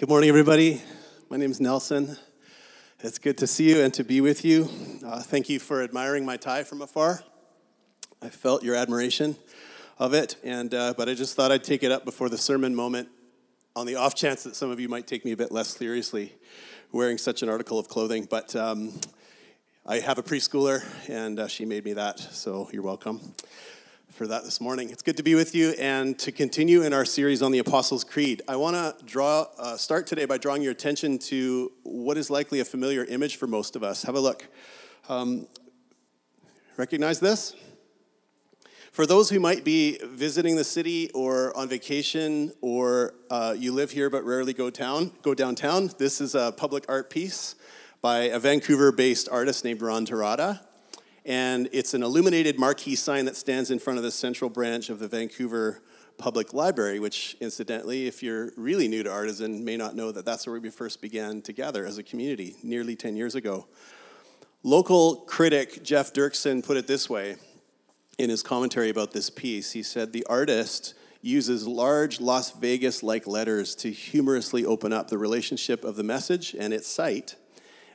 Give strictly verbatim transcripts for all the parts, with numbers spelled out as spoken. Good morning, everybody. My name is Nelson. It's good to see you and to be with you. Uh, thank you for admiring my tie from afar. I felt your admiration of it, and uh, but I just thought I'd take it up before the sermon moment on the off chance that some of you might take me a bit less seriously wearing such an article of clothing. But um, I have a preschooler, and uh, she made me that, so you're welcome for that this morning. It's good to be with you and to continue in our series on the Apostles' Creed. I want to draw uh, start today by drawing your attention to what is likely a familiar image for most of us. Have a look. Um, recognize this? For those who might be visiting the city or on vacation, or uh, you live here but rarely go town, go downtown, this is a public art piece by a Vancouver-based artist named Ron Terada. And it's an illuminated marquee sign that stands in front of the central branch of the Vancouver Public Library, which, incidentally, if you're really new to Artisan, may not know that that's where we first began to gather as a community nearly ten years ago. Local critic Jeff Dirksen put it this way in his commentary about this piece. He said, "The artist uses large Las Vegas-like letters to humorously open up the relationship of the message and its site,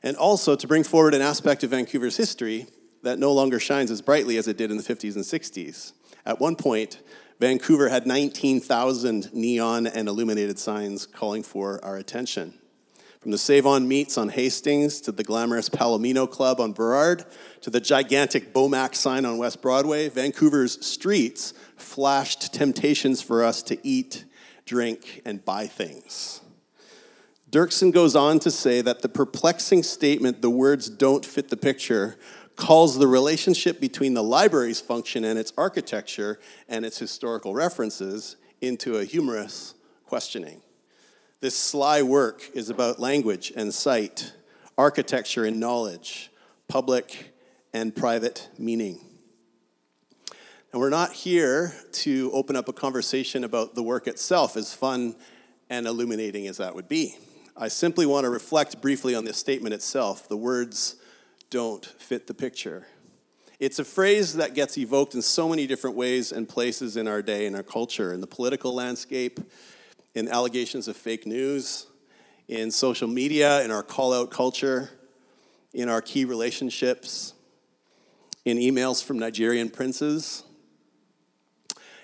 and also to bring forward an aspect of Vancouver's history that no longer shines as brightly as it did in the fifties and sixties. At one point, Vancouver had nineteen thousand neon and illuminated signs calling for our attention. From the Save-On Meats on Hastings, to the glamorous Palomino Club on Burrard, to the gigantic Bomac sign on West Broadway, Vancouver's streets flashed temptations for us to eat, drink, and buy things." Dirksen goes on to say that the perplexing statement, "the words don't fit the picture," calls the relationship between the library's function and its architecture and its historical references into a humorous questioning. This sly work is about language and sight, architecture and knowledge, public and private meaning. And we're not here to open up a conversation about the work itself, as fun and illuminating as that would be. I simply want to reflect briefly on this statement itself, the words don't fit the picture. It's a phrase that gets evoked in so many different ways and places in our day, in our culture, in the political landscape, in allegations of fake news, in social media, in our call-out culture, in our key relationships, in emails from Nigerian princes.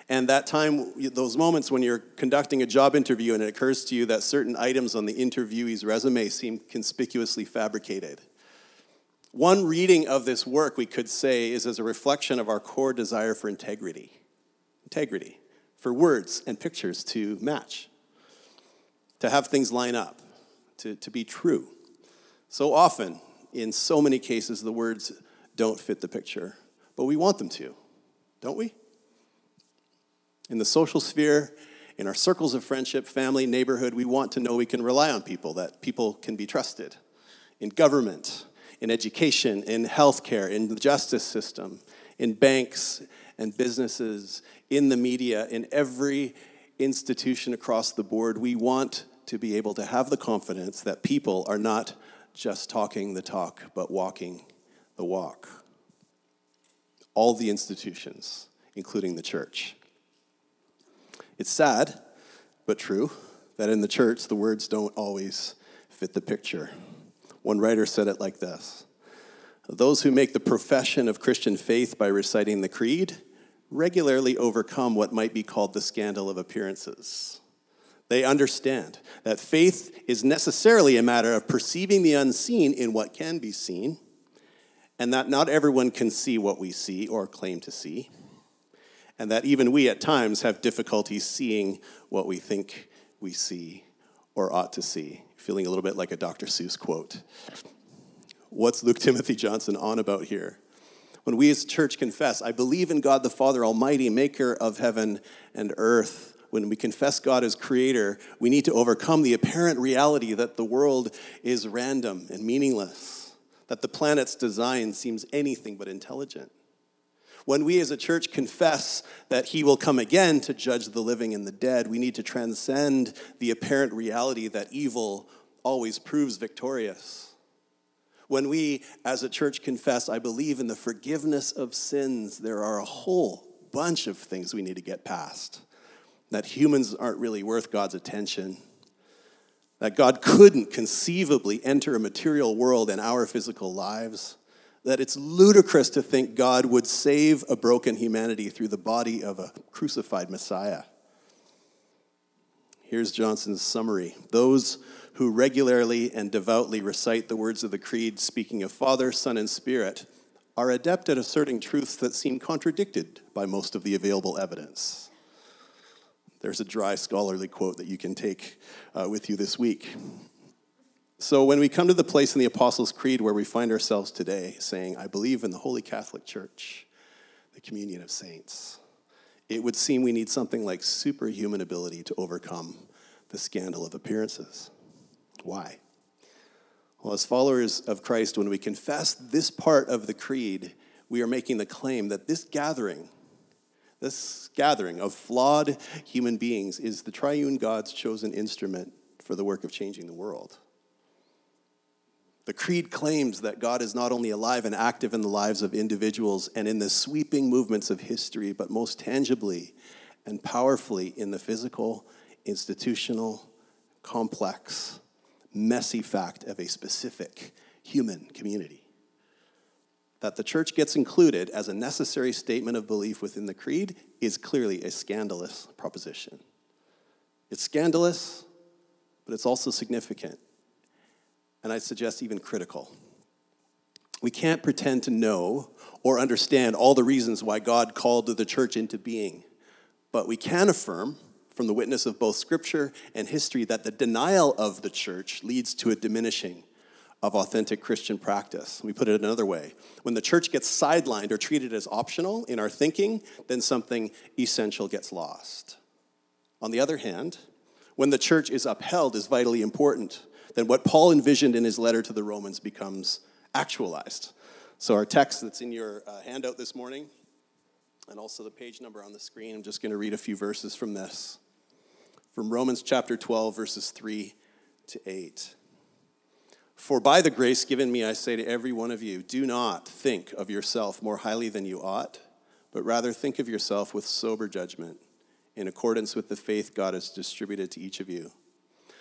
And that time, those moments when you're conducting a job interview and it occurs to you that certain items on the interviewee's resume seem conspicuously fabricated. One reading of this work, we could say, is as a reflection of our core desire for integrity. Integrity. For words and pictures to match. To have things line up. To, to be true. So often, in so many cases, the words don't fit the picture. But we want them to. Don't we? In the social sphere, in our circles of friendship, family, neighborhood, we want to know we can rely on people. That people can be trusted. In government, in education, in healthcare, in the justice system, in banks and businesses, in the media, in every institution across the board, we want to be able to have the confidence that people are not just talking the talk, but walking the walk. All the institutions, including the church. It's sad, but true, that in the church, the words don't always fit the picture. One writer said it like this: "Those who make the profession of Christian faith by reciting the creed regularly overcome what might be called the scandal of appearances. They understand that faith is necessarily a matter of perceiving the unseen in what can be seen, and that not everyone can see what we see or claim to see, and that even we at times have difficulty seeing what we think we see or ought to see." Feeling a little bit like a Doctor Seuss quote. What's Luke Timothy Johnson on about here? When we as a church confess, "I believe in God the Father Almighty, maker of heaven and earth," when we confess God as creator, we need to overcome the apparent reality that the world is random and meaningless, that the planet's design seems anything but intelligent. When we as a church confess that he will come again to judge the living and the dead, we need to transcend the apparent reality that evil always proves victorious. When we as a church confess, "I believe in the forgiveness of sins," there are a whole bunch of things we need to get past. That humans aren't really worth God's attention. that God couldn't conceivably enter a material world in our physical lives, that it's ludicrous to think God would save a broken humanity through the body of a crucified Messiah. Here's Johnson's summary. Those who regularly and devoutly recite the words of the Creed, speaking of Father, Son, and Spirit, are adept at asserting truths that seem contradicted by most of the available evidence. There's a dry scholarly quote that you can take uh, with you this week. So when we come to the place in the Apostles' Creed where we find ourselves today, saying, I believe in the Holy Catholic Church, the communion of saints, it would seem we need something like superhuman ability to overcome the scandal of appearances. Why? Well, as followers of Christ, when we confess this part of the creed, we are making the claim that this gathering, this gathering of flawed human beings is the triune God's chosen instrument for the work of changing the world. The creed claims that God is not only alive and active in the lives of individuals and in the sweeping movements of history, but most tangibly and powerfully in the physical, institutional, complex, messy fact of a specific human community. That the church gets included as a necessary statement of belief within the creed is clearly a scandalous proposition. It's scandalous, but it's also significant, and I suggest even critical. We can't pretend to know or understand all the reasons why God called the church into being, but we can affirm from the witness of both Scripture and history that the denial of the church leads to a diminishing of authentic Christian practice. We put it another way. When the church gets sidelined or treated as optional in our thinking, then something essential gets lost. On the other hand, when the church is upheld as vitally important, then what Paul envisioned in his letter to the Romans becomes actualized. So our text that's in your uh, handout this morning, and also the page number on the screen, I'm just going to read a few verses from this. From Romans chapter twelve, verses three to eight. For by the grace given me, I say to every one of you, do not think of yourself more highly than you ought, but rather think of yourself with sober judgment, in accordance with the faith God has distributed to each of you.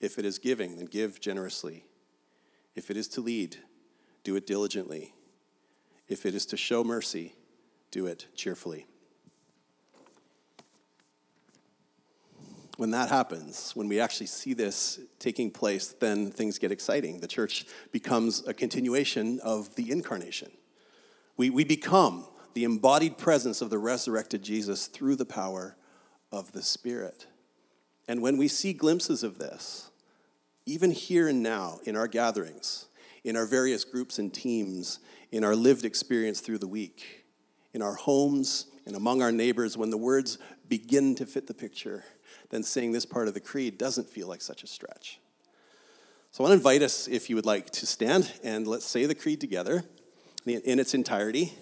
If it is giving, then give generously. If it is to lead, do it diligently. If it is to show mercy, do it cheerfully. When that happens, when we actually see this taking place, then things get exciting. The church becomes a continuation of the incarnation. We, we become the embodied presence of the resurrected Jesus through the power of the Spirit. And when we see glimpses of this, even here and now in our gatherings, in our various groups and teams, in our lived experience through the week, in our homes and among our neighbors, when the words begin to fit the picture, then saying this part of the creed doesn't feel like such a stretch. So I want to invite us, if you would like, to stand and let's say the creed together in its entirety.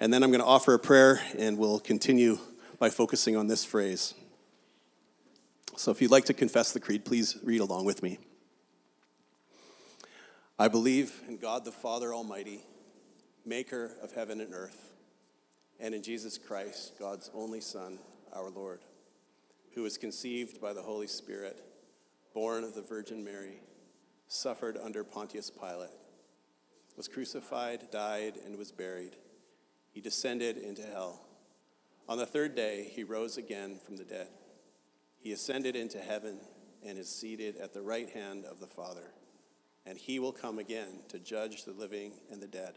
And then I'm going to offer a prayer and we'll continue by focusing on this phrase. So if you'd like to confess the creed, please read along with me. I believe in God the Father Almighty, maker of heaven and earth, and in Jesus Christ, God's only Son, our Lord, who was conceived by the Holy Spirit, born of the Virgin Mary, suffered under Pontius Pilate, was crucified, died, and was buried. He descended into hell. On the third day, he rose again from the dead. He ascended into heaven and is seated at the right hand of the Father, and he will come again to judge the living and the dead.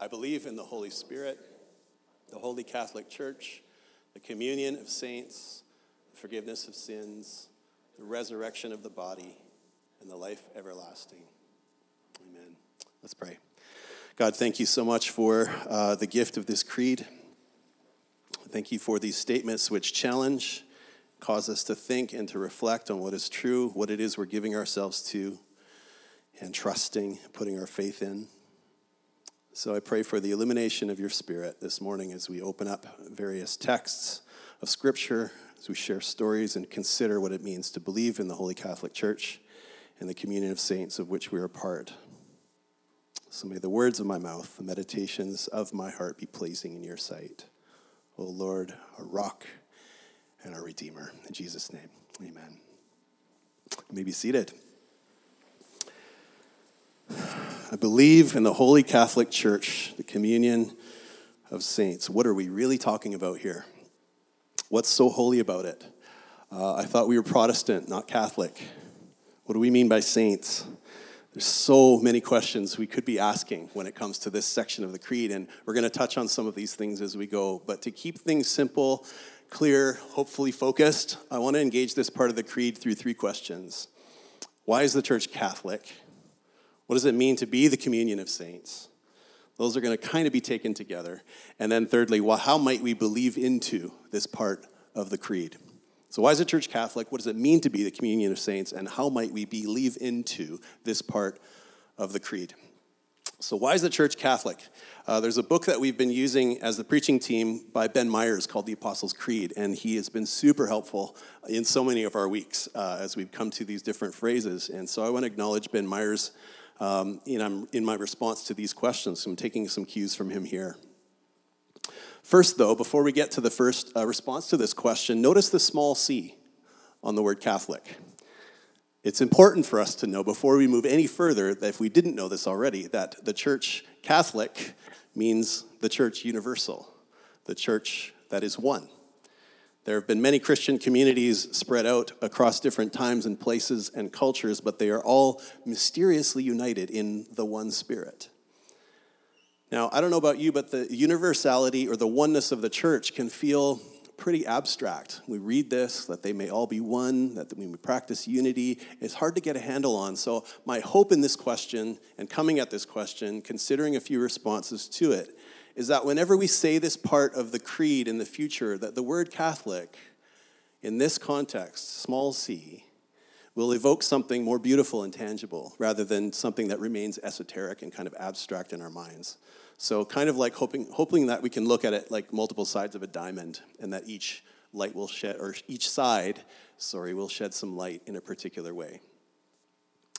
I believe in the Holy Spirit, the Holy Catholic Church, the communion of saints, the forgiveness of sins, the resurrection of the body, and the life everlasting. Amen. Let's pray. God, thank you so much for uh, the gift of this creed. Thank you for these statements which challenge, cause us to think and to reflect on what is true, what it is we're giving ourselves to. and trusting, putting our faith in. So I pray for the illumination of your spirit this morning as we open up various texts of Scripture, as we share stories and consider what it means to believe in the Holy Catholic Church and the communion of saints of which we are part. So may the words of my mouth, the meditations of my heart be pleasing in your sight. O Lord, our rock and our Redeemer. In Jesus' name, amen. You may be seated. I believe in the Holy Catholic Church, the communion of saints. What are we really talking about here? What's so holy about it? Uh, I thought we were Protestant, not Catholic. What do we mean by saints? There's so many questions we could be asking when it comes to this section of the creed, and we're going to touch on some of these things as we go. But to keep things simple, clear, hopefully focused, I want to engage this part of the creed through three questions. Why is the church Catholic? What does it mean to be the communion of saints? Those are going to kind of be taken together. And then thirdly, well, how might we believe into this part of the creed? So why is the church Catholic? What does it mean to be the communion of saints? And how might we believe into this part of the creed? So why is the church Catholic? Uh, there's a book that we've been using as the preaching team by Ben Myers called The Apostles' Creed, and he has been super helpful in so many of our weeks uh, as we've come to these different phrases. And so I want to acknowledge Ben Myers Um, and I'm in my response to these questions, so I'm taking some cues from him here. First, though, before we get to the first uh, response to this question, notice the small c on the word Catholic. It's important for us to know, before we move any further, that if we didn't know this already, that the Church Catholic means the Church Universal, the Church that is one. There have been many Christian communities spread out across different times and places and cultures, but they are all mysteriously united in the one Spirit. Now, I don't know about you, but the universality or the oneness of the church can feel pretty abstract. We read this, that they may all be one, that we practice unity. It's hard to get a handle on. So my hope in this question and coming at this question, considering a few responses to it, is that whenever we say this part of the creed in the future, that the word Catholic, in this context, small c, will evoke something more beautiful and tangible, rather than something that remains esoteric and kind of abstract in our minds. So kind of like hoping, hoping that we can look at it like multiple sides of a diamond, and that each light will shed, or each side, sorry, will shed some light in a particular way.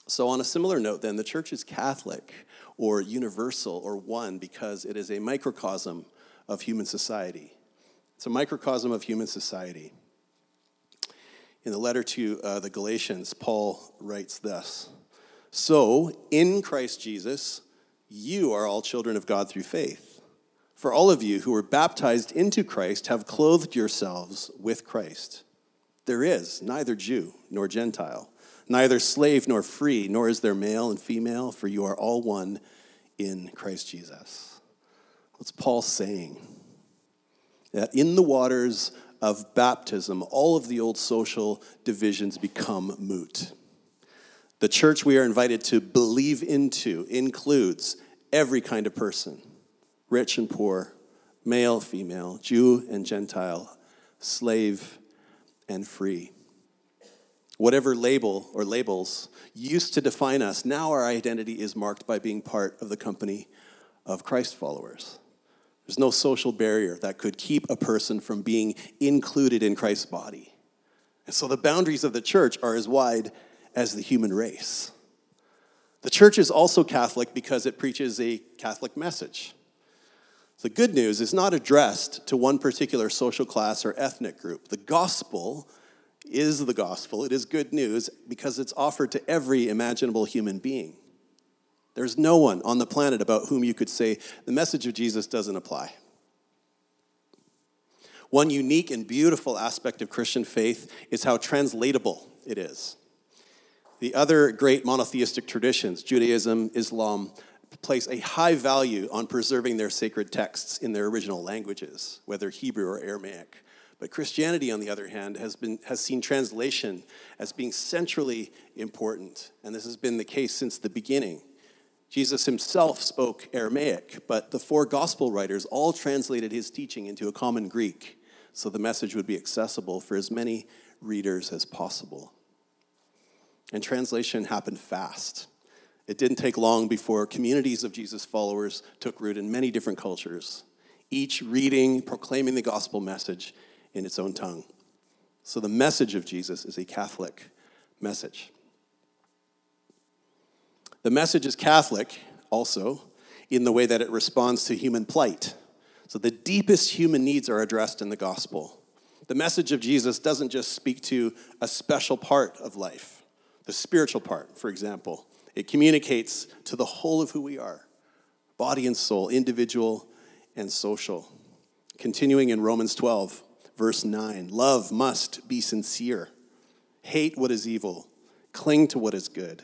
So on a similar note then, the church is Catholic or universal or one because it is a microcosm of human society. It's a microcosm of human society. In the letter to uh, the Galatians, Paul writes this: "So, in Christ Jesus, you are all children of God through faith. For all of you who were baptized into Christ have clothed yourselves with Christ. There is neither Jew nor Gentile, neither slave nor free, nor is there male and female, for you are all one in Christ Jesus." What's Paul saying? That in the waters of baptism, all of the old social divisions become moot. The church we are invited to believe into includes every kind of person, rich and poor, male, female, Jew and Gentile, slave and free. Whatever label or labels used to define us, now our identity is marked by being part of the company of Christ followers. There's no social barrier that could keep a person from being included in Christ's body. And so the boundaries of the church are as wide as the human race. The church is also Catholic because it preaches a Catholic message. The good news is not addressed to one particular social class or ethnic group. The gospel is the gospel. It is good news because it's offered to every imaginable human being. There's no one on the planet about whom you could say the message of Jesus doesn't apply. One unique and beautiful aspect of Christian faith is how translatable it is. The other great monotheistic traditions, Judaism, Islam, place a high value on preserving their sacred texts in their original languages, whether Hebrew or Aramaic. But Christianity, on the other hand, has been has seen translation as being centrally important, and this has been the case since the beginning. Jesus himself spoke Aramaic, but the four gospel writers all translated his teaching into a common Greek, so the message would be accessible for as many readers as possible. And translation happened fast. It didn't take long before communities of Jesus followers took root in many different cultures, each reading, proclaiming the gospel message in its own tongue. So the message of Jesus is a Catholic message. The message is Catholic also in the way that it responds to human plight. So the deepest human needs are addressed in the gospel. The message of Jesus doesn't just speak to a special part of life, the spiritual part, for example. It communicates to the whole of who we are, body and soul, individual and social. Continuing in Romans twelve, verse nine, love must be sincere. Hate what is evil. Cling to what is good.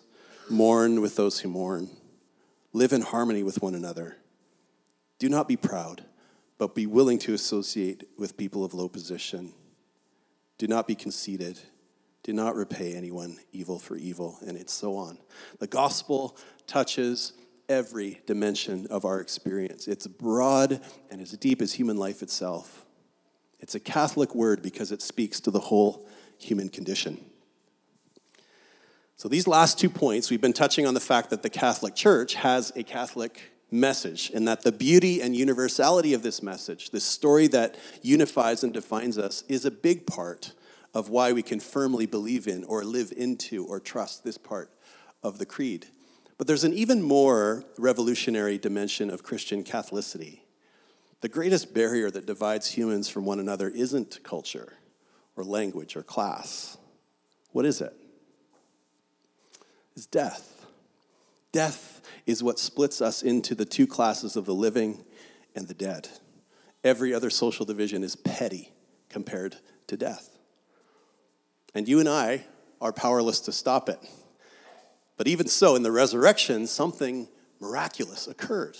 Mourn with those who mourn. Live in harmony with one another. Do not be proud, but be willing to associate with people of low position. Do not be conceited. Do not repay anyone evil for evil, and it's so on. The gospel touches every dimension of our experience. It's broad and as deep as human life itself. It's a Catholic word because it speaks to the whole human condition. So these last two points, we've been touching on the fact that the Catholic Church has a Catholic message, and that the beauty and universality of this message, this story that unifies and defines us, is a big part of why we can firmly believe in or live into or trust this part of the creed. But there's an even more revolutionary dimension of Christian Catholicity. The greatest barrier that divides humans from one another isn't culture or language or class. What is it? It's death. Death is what splits us into the two classes of the living and the dead. Every other social division is petty compared to death. And you and I are powerless to stop it. But even so, in the resurrection, something miraculous occurred.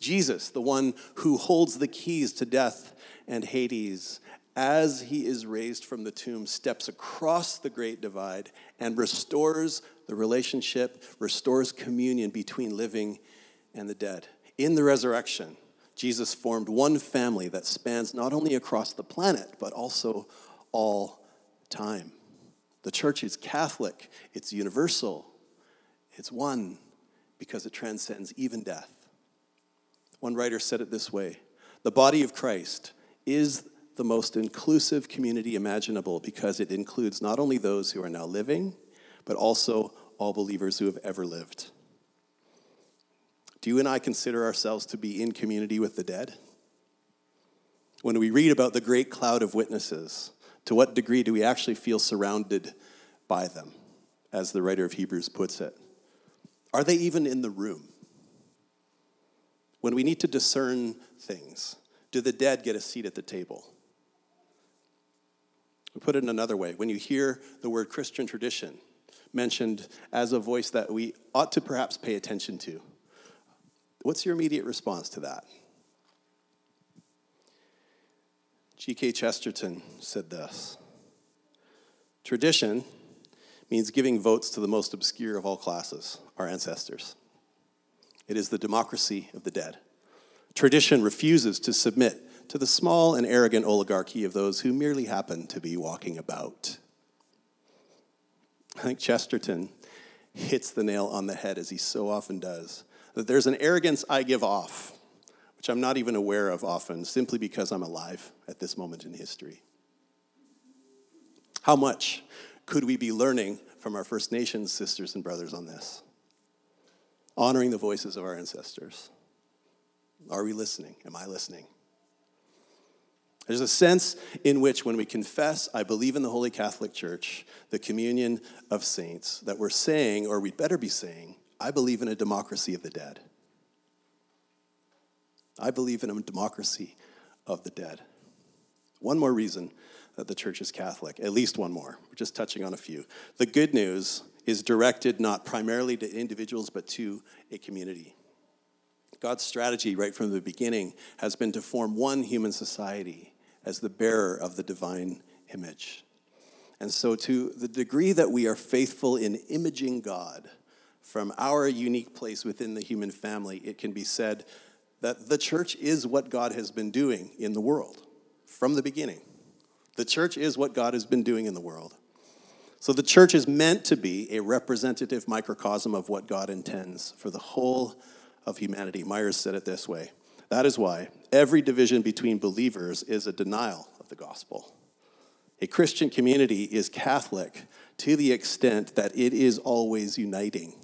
Jesus, the one who holds the keys to death and Hades, as he is raised from the tomb, steps across the great divide and restores the relationship, restores communion between living and the dead. In the resurrection, Jesus formed one family that spans not only across the planet, but also all time. The church is Catholic, it's universal, it's one, because it transcends even death. One writer said it this way, the body of Christ is the most inclusive community imaginable because it includes not only those who are now living, but also all believers who have ever lived. Do you and I consider ourselves to be in community with the dead? When we read about the great cloud of witnesses, to what degree do we actually feel surrounded by them, as the writer of Hebrews puts it? Are they even in the room? When we need to discern things, do the dead get a seat at the table? We put it in another way. When you hear the word Christian tradition mentioned as a voice that we ought to perhaps pay attention to, what's your immediate response to that? G K Chesterton said this, tradition means giving votes to the most obscure of all classes, our ancestors. It is the democracy of the dead. Tradition refuses to submit to the small and arrogant oligarchy of those who merely happen to be walking about. I think Chesterton hits the nail on the head, as he so often does, that there's an arrogance I give off, which I'm not even aware of often, simply because I'm alive at this moment in history. How much could we be learning from our First Nations sisters and brothers on this? Honoring the voices of our ancestors. Are we listening? Am I listening? There's a sense in which when we confess, I believe in the Holy Catholic Church, the communion of saints, that we're saying, or we'd better be saying, I believe in a democracy of the dead. I believe in a democracy of the dead. One more reason that the church is Catholic, at least one more. We're just touching on a few. The good news is directed not primarily to individuals, but to a community. God's strategy right from the beginning has been to form one human society as the bearer of the divine image. And so to the degree that we are faithful in imaging God from our unique place within the human family, it can be said that the church is what God has been doing in the world from the beginning. The church is what God has been doing in the world. So the church is meant to be a representative microcosm of what God intends for the whole of humanity. Myers said it this way: that is why every division between believers is a denial of the gospel. A Christian community is Catholic to the extent that it is always uniting.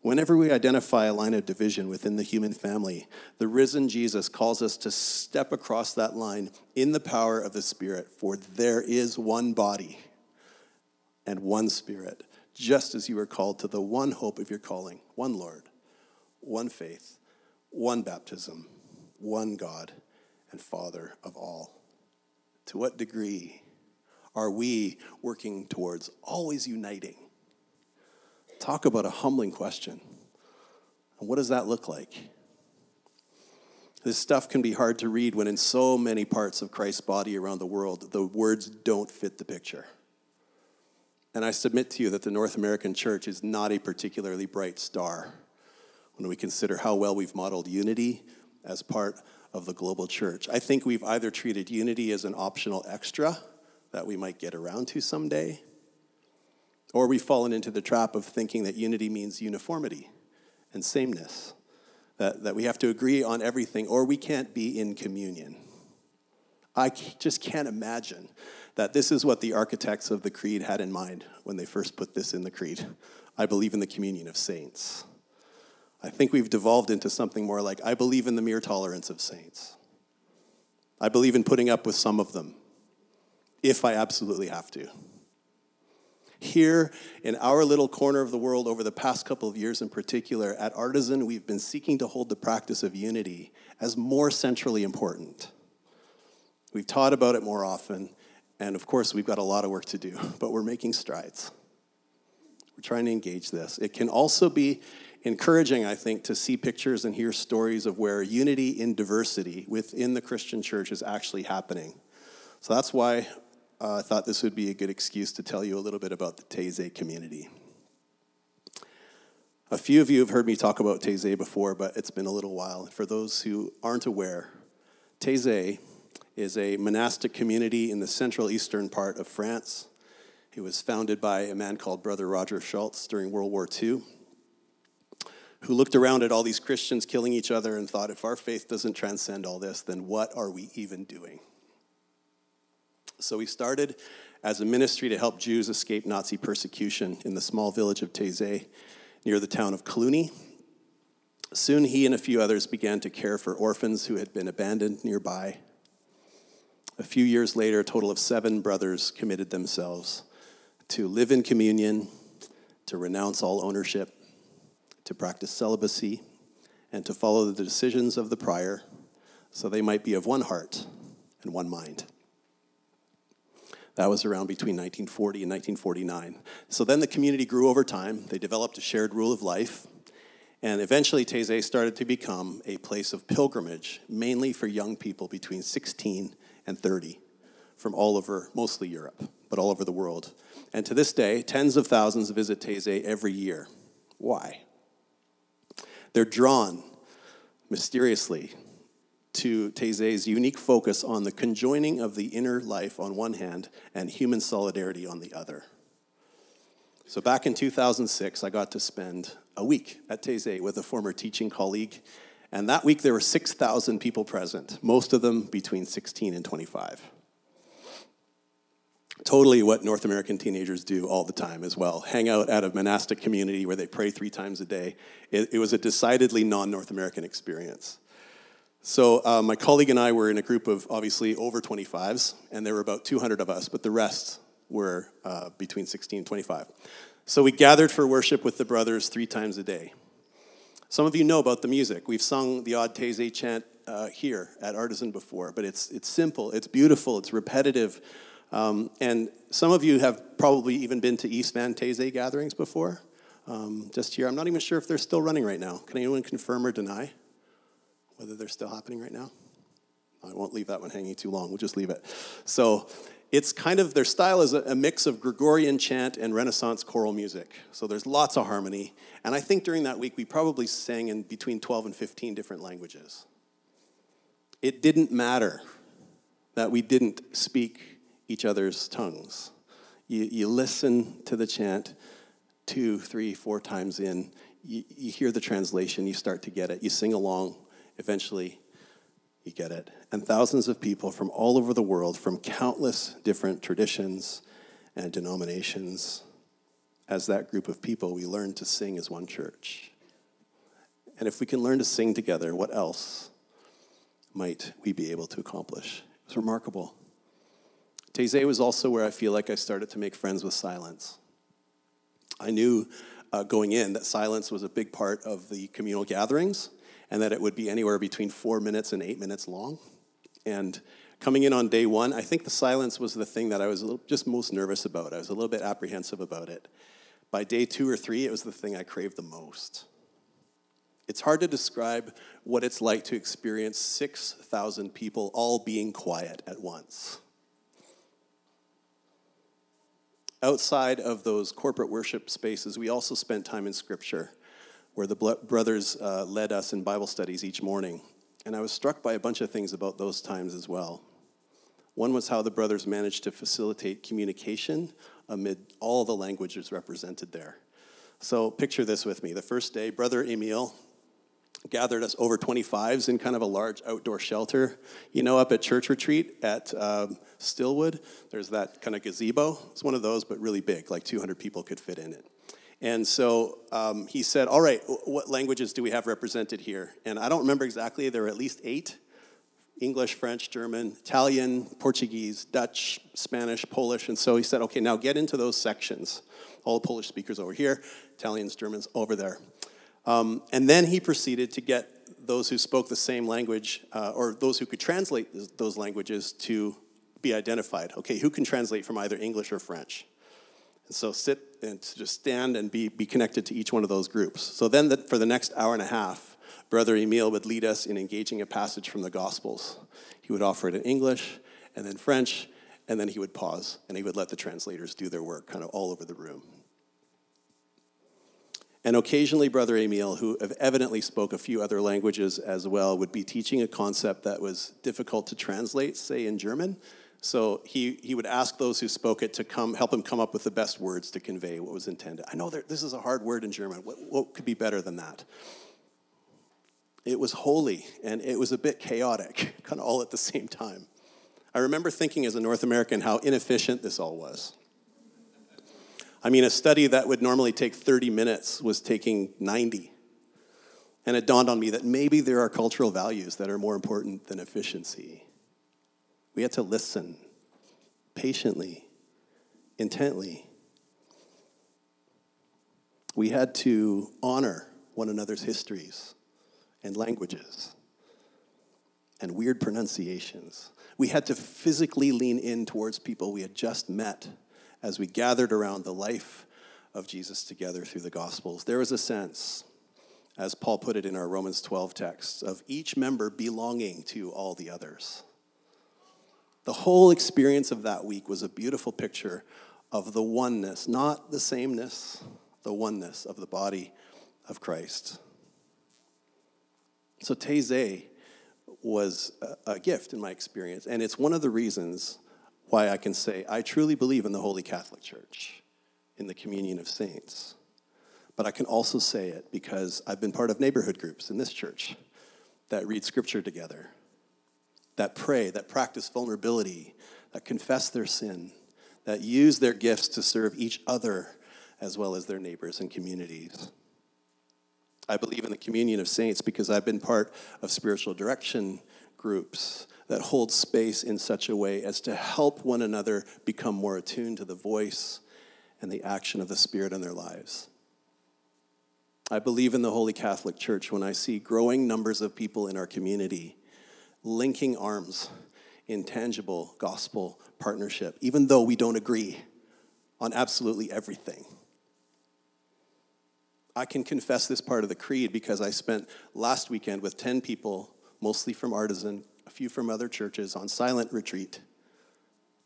Whenever we identify a line of division within the human family, the risen Jesus calls us to step across that line in the power of the Spirit, for there is one body and one Spirit, just as you were called to the one hope of your calling, one Lord, one faith, one baptism, one God and Father of all. To what degree are we working towards always uniting? Talk about a humbling question. And what does that look like? This stuff can be hard to read when in so many parts of Christ's body around the world, the words don't fit the picture. And I submit to you that the North American church is not a particularly bright star when we consider how well we've modeled unity as part of the global church. I think we've either treated unity as an optional extra that we might get around to someday, or we've fallen into the trap of thinking that unity means uniformity and sameness, that, that we have to agree on everything or we can't be in communion. I just can't imagine that this is what the architects of the creed had in mind when they first put this in the creed. I believe in the communion of saints. I think we've devolved into something more like, I believe in the mere tolerance of saints. I believe in putting up with some of them, if I absolutely have to. Here, in our little corner of the world, over the past couple of years in particular, at Artisan, we've been seeking to hold the practice of unity as more centrally important. We've taught about it more often, and of course, we've got a lot of work to do, but we're making strides. We're trying to engage this. It can also be encouraging, I think, to see pictures and hear stories of where unity in diversity within the Christian church is actually happening. So that's why uh, I thought this would be a good excuse to tell you a little bit about the Taizé community. A few of you have heard me talk about Taizé before, but it's been a little while. For those who aren't aware, Taizé is a monastic community in the central eastern part of France. It was founded by a man called Brother Roger Schultz during World War Two. Who looked around at all these Christians killing each other and thought, if our faith doesn't transcend all this, then what are we even doing? So he started as a ministry to help Jews escape Nazi persecution in the small village of Taizé near the town of Cluny. Soon he and a few others began to care for orphans who had been abandoned nearby. A few years later, a total of seven brothers committed themselves to live in communion, to renounce all ownership, to practice celibacy, and to follow the decisions of the prior, so they might be of one heart and one mind. That was around between nineteen forty and nineteen forty-nine. So then the community grew over time. They developed a shared rule of life, and eventually Taizé started to become a place of pilgrimage, mainly for young people between sixteen and thirty, from all over, mostly Europe, but all over the world. And to this day, tens of thousands visit Taizé every year. Why? They're drawn, mysteriously, to Taizé's unique focus on the conjoining of the inner life on one hand and human solidarity on the other. So back in two thousand six, I got to spend a week at Taizé with a former teaching colleague, and that week there were six thousand people present, most of them between sixteen and twenty-five. Totally what North American teenagers do all the time as well. Hang out at a monastic community where they pray three times a day. It, it was a decidedly non-North American experience. So uh, my colleague and I were in a group of obviously over twenty-fives, and there were about two hundred of us, but the rest were uh, between sixteen and twenty-five. So we gathered for worship with the brothers three times a day. Some of you know about the music. We've sung the odd Taizé chant uh, here at Artisan before, but it's it's simple, it's beautiful, it's repetitive. Um, and some of you have probably even been to Eastman Taizé gatherings before. Um, just here, I'm not even sure if they're still running right now. Can anyone confirm or deny whether they're still happening right now? I won't leave that one hanging too long. We'll just leave it. So it's kind of, their style is a mix of Gregorian chant and Renaissance choral music. So there's lots of harmony. And I think during that week, we probably sang in between twelve and fifteen different languages. It didn't matter that we didn't speak each other's tongues. You, you listen to the chant two, three, four times in. You, you hear the translation. You start to get it. You sing along. Eventually, you get it. And thousands of people from all over the world, from countless different traditions and denominations, as that group of people, we learn to sing as one church. And if we can learn to sing together, what else might we be able to accomplish? It was remarkable. Taizé was also where I feel like I started to make friends with silence. I knew uh, going in that silence was a big part of the communal gatherings, and that it would be anywhere between four minutes and eight minutes long. And coming in on day one, I think the silence was the thing that I was a little, just most nervous about. I was a little bit apprehensive about it. By day two or three, it was the thing I craved the most. It's hard to describe what it's like to experience six thousand people all being quiet at once. Outside of those corporate worship spaces, we also spent time in Scripture, where the brothers uh, led us in Bible studies each morning. And I was struck by a bunch of things about those times as well. One was how the brothers managed to facilitate communication amid all the languages represented there. So picture this with me. The first day, Brother Emil gathered us over twenty-fives in kind of a large outdoor shelter. You know, up at church retreat at um, Stillwood, there's that kind of gazebo. It's one of those, but really big, like two hundred people could fit in it. And so um, he said, all right, what languages do we have represented here? And I don't remember exactly. There were at least eight: English, French, German, Italian, Portuguese, Dutch, Spanish, Polish. And so he said, okay, now get into those sections. All the Polish speakers over here, Italians, Germans over there. Um, and then he proceeded to get those who spoke the same language, uh, or those who could translate those languages, to be identified. Okay, who can translate from either English or French? And so sit and just stand and be, be connected to each one of those groups. So then the, for the next hour and a half, Brother Emil would lead us in engaging a passage from the Gospels. He would offer it in English and then French, and then he would pause, and he would let the translators do their work kind of all over the room. And occasionally, Brother Emil, who evidently spoke a few other languages as well, would be teaching a concept that was difficult to translate, say in German. So he, he would ask those who spoke it to come help him come up with the best words to convey what was intended. I know there, this is a hard word in German. What, what could be better than that? It was holy, and it was a bit chaotic, kind of all at the same time. I remember thinking as a North American how inefficient this all was. I mean, a study that would normally take thirty minutes was taking ninety. And it dawned on me that maybe there are cultural values that are more important than efficiency. We had to listen patiently, intently. We had to honor one another's histories and languages and weird pronunciations. We had to physically lean in towards people we had just met as we gathered around the life of Jesus together through the Gospels. There was a sense, as Paul put it in our Romans twelve text, of each member belonging to all the others. The whole experience of that week was a beautiful picture of the oneness, not the sameness, the oneness of the body of Christ. So Taizé was a gift in my experience, and it's one of the reasons why I can say I truly believe in the Holy Catholic Church, in the communion of saints. But I can also say it because I've been part of neighborhood groups in this church that read Scripture together, that pray, that practice vulnerability, that confess their sin, that use their gifts to serve each other as well as their neighbors and communities. I believe in the communion of saints because I've been part of spiritual direction groups that hold space in such a way as to help one another become more attuned to the voice and the action of the Spirit in their lives. I believe in the Holy Catholic Church when I see growing numbers of people in our community linking arms intangible gospel partnership, even though we don't agree on absolutely everything. I can confess this part of the creed because I spent last weekend with ten people, mostly from Artisan, a few from other churches, on silent retreat,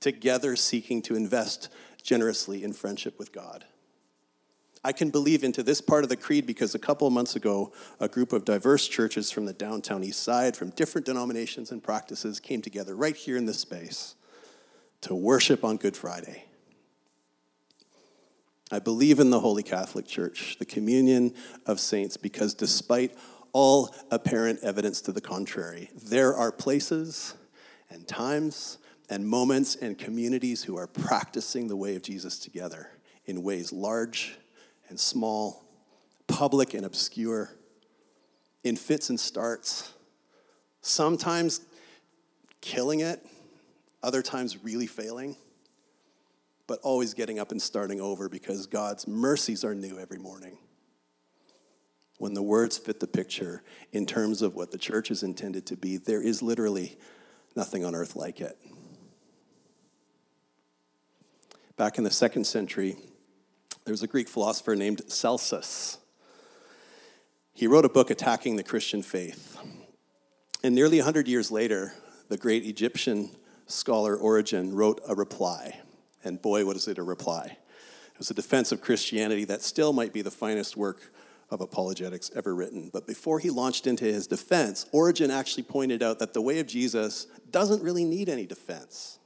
together seeking to invest generously in friendship with God. I can believe into this part of the creed because a couple of months ago, a group of diverse churches from the downtown east side, from different denominations and practices, came together right here in this space to worship on Good Friday. I believe in the Holy Catholic Church, the communion of saints, because despite all apparent evidence to the contrary, there are places and times and moments and communities who are practicing the way of Jesus together in ways large and small, public and obscure, in fits and starts, sometimes killing it, other times really failing, but always getting up and starting over because God's mercies are new every morning. When the words fit the picture in terms of what the church is intended to be, there is literally nothing on earth like it. Back in the second century, there was a Greek philosopher named Celsus. He wrote a book attacking the Christian faith. And nearly one hundred years later, the great Egyptian scholar Origen wrote a reply. And boy, what is it a reply? It was a defense of Christianity that still might be the finest work of apologetics ever written. But before he launched into his defense, Origen actually pointed out that the way of Jesus doesn't really need any defense.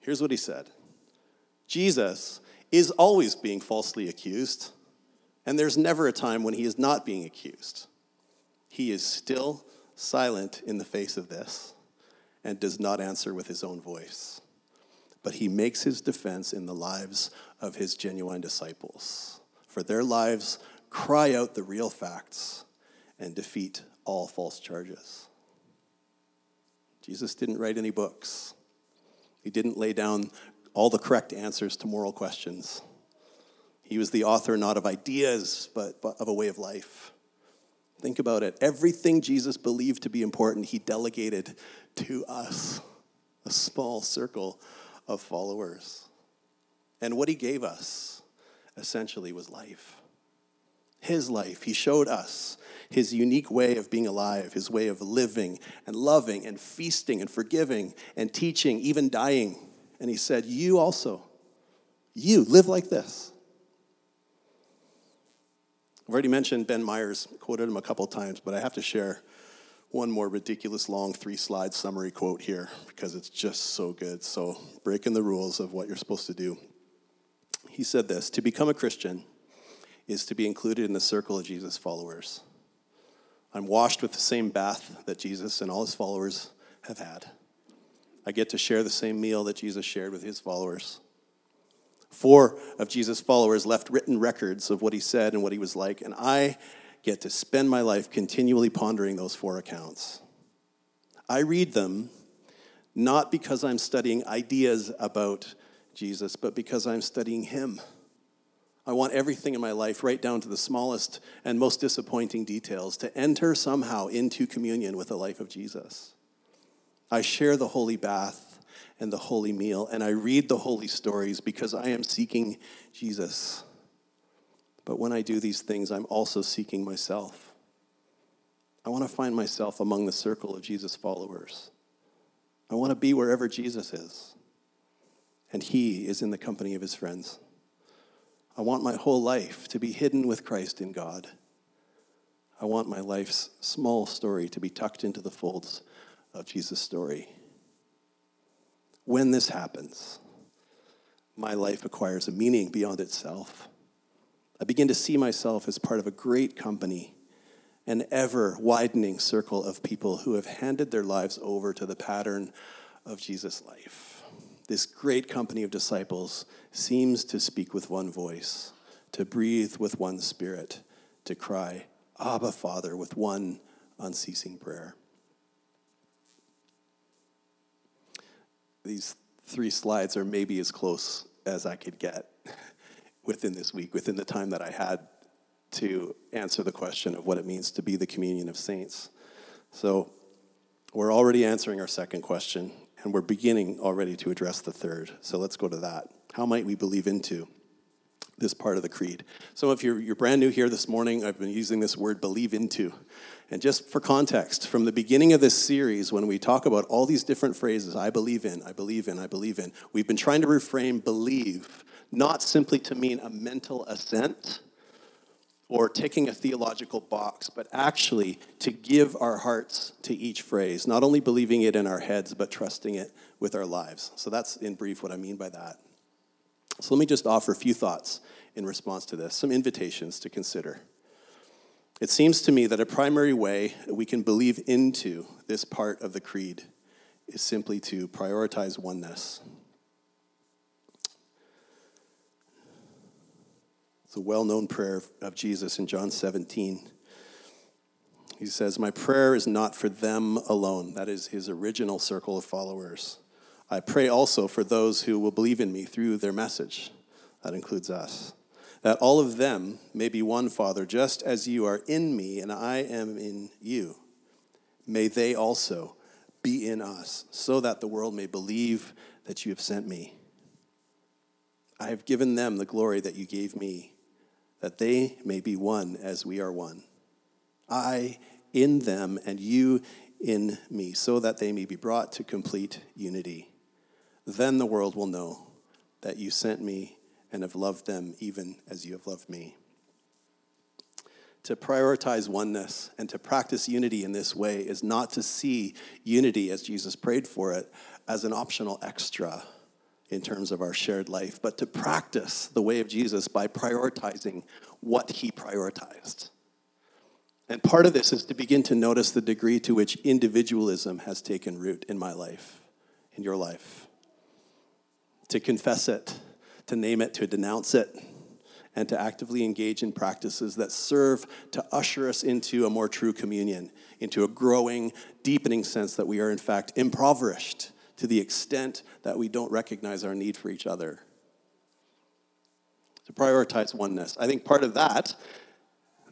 Here's what he said. Jesus is always being falsely accused, and there's never a time when he is not being accused. He is still silent in the face of this and does not answer with his own voice, but he makes his defense in the lives of his genuine disciples, for their lives cry out the real facts and defeat all false charges. Jesus didn't write any books. He didn't lay down all the correct answers to moral questions. He was the author not of ideas, but of a way of life. Think about it. Everything Jesus believed to be important, he delegated to us, a small circle of followers. And what he gave us, essentially, was life. His life. He showed us his unique way of being alive, his way of living and loving and feasting and forgiving and teaching, even dying. And he said, you also, you live like this. I've already mentioned Ben Myers, quoted him a couple times, but I have to share one more ridiculous long three-slide summary quote here because it's just so good. So breaking the rules of what you're supposed to do. He said this, to become a Christian is to be included in the circle of Jesus' followers. I'm washed with the same bath that Jesus and all his followers have had. I get to share the same meal that Jesus shared with his followers. Four of Jesus' followers left written records of what he said and what he was like, and I get to spend my life continually pondering those four accounts. I read them not because I'm studying ideas about Jesus, but because I'm studying him. I want everything in my life, right down to the smallest and most disappointing details, to enter somehow into communion with the life of Jesus. I share the holy bath and the holy meal, and I read the holy stories because I am seeking Jesus. But when I do these things, I'm also seeking myself. I want to find myself among the circle of Jesus' followers. I want to be wherever Jesus is, and he is in the company of his friends. I want my whole life to be hidden with Christ in God. I want my life's small story to be tucked into the folds of Jesus' story. When this happens, my life acquires a meaning beyond itself. I begin to see myself as part of a great company, an ever-widening circle of people who have handed their lives over to the pattern of Jesus' life. This great company of disciples seems to speak with one voice, to breathe with one spirit, to cry, Abba, Father, with one unceasing prayer. These three slides are maybe as close as I could get within this week, within the time that I had to answer the question of what it means to be the communion of saints. So we're already answering our second question, and we're beginning already to address the third. So let's go to that. How might we believe into this part of the creed? So if you're, you're brand new here this morning, I've been using this word believe into. And just for context, from the beginning of this series, when we talk about all these different phrases, I believe in, I believe in, I believe in, we've been trying to reframe believe not simply to mean a mental assent or ticking a theological box, but actually to give our hearts to each phrase, not only believing it in our heads, but trusting it with our lives. So that's, in brief, what I mean by that. So let me just offer a few thoughts in response to this, some invitations to consider. It seems to me that a primary way we can believe into this part of the creed is simply to prioritize oneness. It's a well-known prayer of Jesus in John seventeen. He says, "My prayer is not for them alone." That is his original circle of followers. "I pray also for those who will believe in me through their message." That includes us. "That all of them may be one, Father, just as you are in me and I am in you. May they also be in us, so that the world may believe that you have sent me. I have given them the glory that you gave me, that they may be one as we are one. I in them and you in me, so that they may be brought to complete unity. Then the world will know that you sent me and have loved them even as you have loved me." To prioritize oneness and to practice unity in this way is not to see unity, as Jesus prayed for it, as an optional extra in terms of our shared life, but to practice the way of Jesus by prioritizing what he prioritized. And part of this is to begin to notice the degree to which individualism has taken root in my life, in your life. To confess it, to name it, to denounce it, and to actively engage in practices that serve to usher us into a more true communion, into a growing, deepening sense that we are, in fact, impoverished to the extent that we don't recognize our need for each other. To prioritize oneness. I think part of that,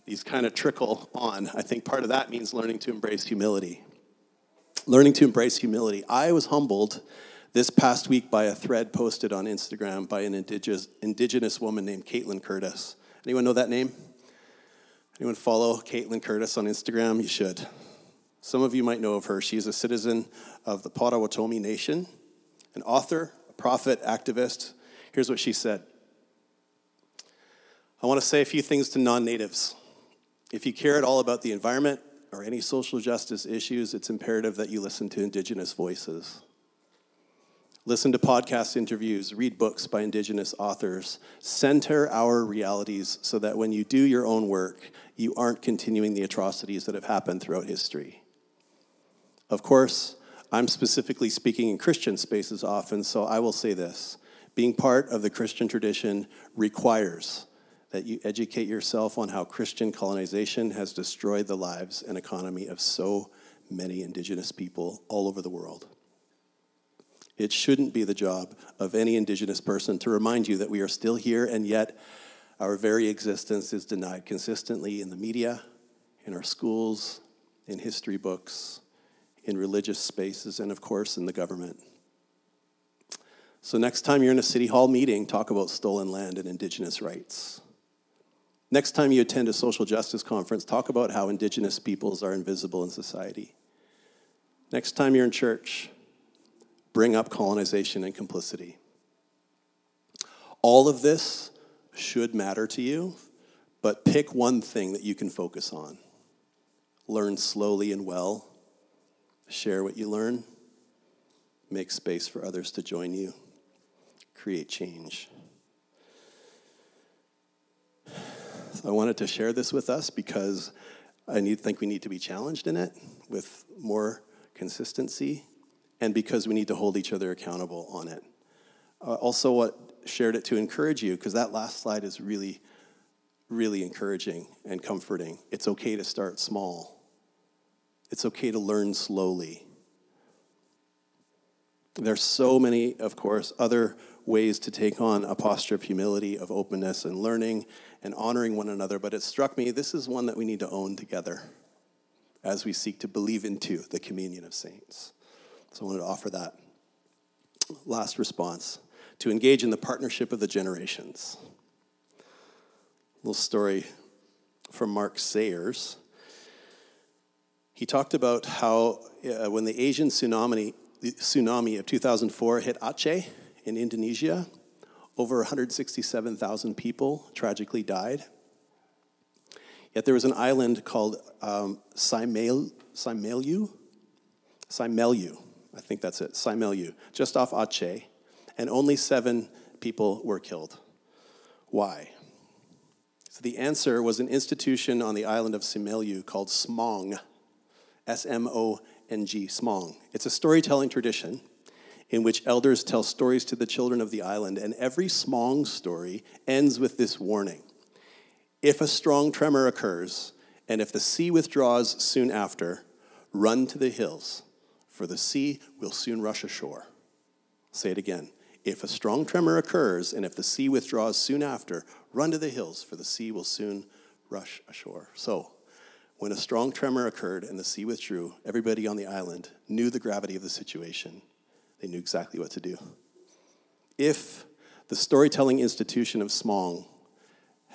these kind of trickle on, I think part of that means learning to embrace humility. Learning to embrace humility. I was humbled this past week by a thread posted on Instagram by an indigenous, indigenous woman named Caitlin Curtis. Anyone know that name? Anyone follow Caitlin Curtis on Instagram? You should. Some of you might know of her. She's a citizen of the Potawatomi Nation, an author, a prophet, activist. Here's what she said. "I want to say a few things to non-natives. If you care at all about the environment or any social justice issues, it's imperative that you listen to indigenous voices. Listen to podcast interviews, read books by Indigenous authors. Center our realities so that when you do your own work, you aren't continuing the atrocities that have happened throughout history. Of course, I'm specifically speaking in Christian spaces often, so I will say this. Being part of the Christian tradition requires that you educate yourself on how Christian colonization has destroyed the lives and economy of so many Indigenous people all over the world. It shouldn't be the job of any Indigenous person to remind you that we are still here, and yet our very existence is denied consistently in the media, in our schools, in history books, in religious spaces, and of course in the government. So next time you're in a City Hall meeting, talk about stolen land and Indigenous rights. Next time you attend a social justice conference, talk about how Indigenous peoples are invisible in society. Next time you're in church, bring up colonization and complicity. All of this should matter to you, but pick one thing that you can focus on. Learn slowly and well. Share what you learn. Make space for others to join you. Create change." So I wanted to share this with us because I need, think we need to be challenged in it with more consistency, and because we need to hold each other accountable on it. Uh, also, what shared it to encourage you, because that last slide is really, really encouraging and comforting. It's okay to start small. It's okay to learn slowly. There's so many, of course, other ways to take on a posture of humility, of openness, and learning, and honoring one another, but it struck me this is one that we need to own together as we seek to believe into the communion of saints. So I wanted to offer that. last response, to engage in the partnership of the generations. A little story from Mark Sayers. He talked about how uh, when the Asian tsunami, the tsunami of two thousand four hit Aceh in Indonesia, over one hundred sixty-seven thousand people tragically died. Yet there was an island called um, Simeulue, Simeulue, I think that's it, Simeulue, just off Aceh, and only seven people were killed. Why? So the answer was an institution on the island of Simeulue called Smong, S M O N G, Smong. It's a storytelling tradition in which elders tell stories to the children of the island, and every Smong story ends with this warning. If a strong tremor occurs, and if the sea withdraws soon after, run to the hills, for the sea will soon rush ashore. Say it again. If a strong tremor occurs, and if the sea withdraws soon after, run to the hills, for the sea will soon rush ashore. So, when a strong tremor occurred and the sea withdrew, everybody on the island knew the gravity of the situation. They knew exactly what to do. If the storytelling institution of Smong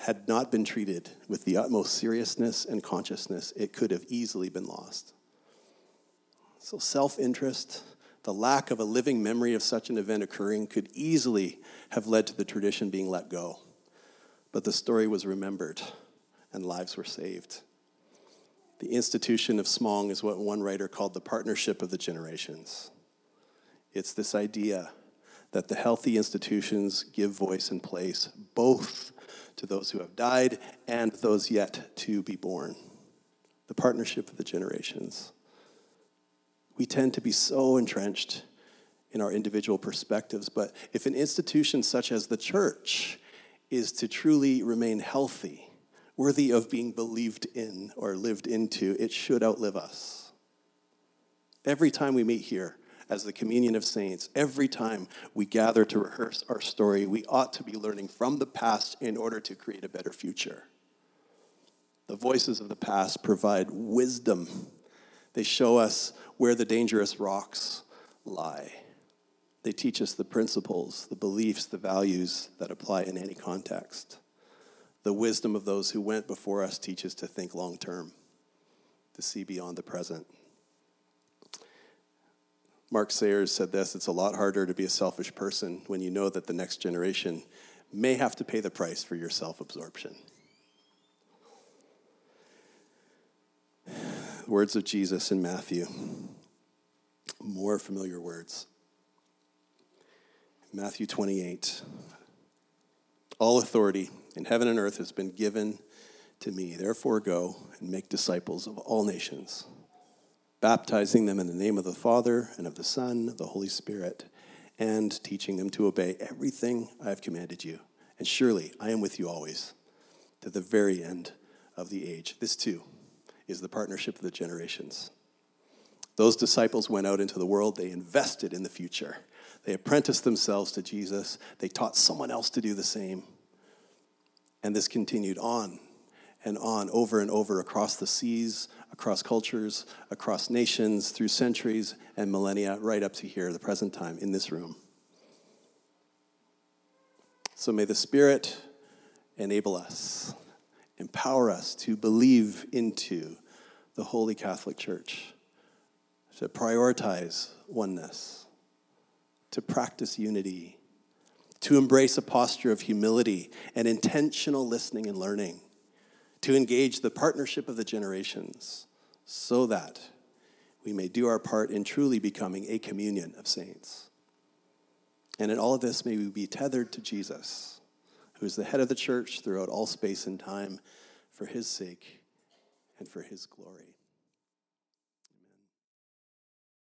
had not been treated with the utmost seriousness and consciousness, it could have easily been lost. So self-interest, the lack of a living memory of such an event occurring, could easily have led to the tradition being let go. But the story was remembered, and lives were saved. The institution of Smong is what one writer called the partnership of the generations. It's this idea that the healthy institutions give voice and place both to those who have died and those yet to be born. The partnership of the generations. We tend to be so entrenched in our individual perspectives, but if an institution such as the church is to truly remain healthy, worthy of being believed in or lived into, it should outlive us. Every time we meet here, as the communion of saints, every time we gather to rehearse our story, we ought to be learning from the past in order to create a better future. The voices of the past provide wisdom. They show us where the dangerous rocks lie. They teach us the principles, the beliefs, the values that apply in any context. The wisdom of those who went before us teaches to think long term, to see beyond the present. Mark Sayers said this: it's a lot harder to be a selfish person when you know that the next generation may have to pay the price for your self-absorption. Words of Jesus in Matthew. More familiar words. Matthew twenty-eight. All authority in heaven and earth has been given to me. Therefore go and make disciples of all nations, baptizing them in the name of the Father, and of the Son, of the Holy Spirit, and teaching them to obey everything I have commanded you. And surely I am with you always, to the very end of the age. This, too, is the partnership of the generations. Those disciples went out into the world. They invested in the future. They apprenticed themselves to Jesus. They taught someone else to do the same. And this continued on and on, over and over, across the seas, across cultures, across nations, through centuries and millennia, right up to here, the present time, in this room. So may the Spirit enable us, empower us to believe into the Holy Catholic Church, to prioritize oneness, to practice unity, to embrace a posture of humility and intentional listening and learning, to engage the partnership of the generations so that we may do our part in truly becoming a communion of saints. And in all of this, may we be tethered to Jesus, who is the head of the church throughout all space and time, for his sake and for his glory.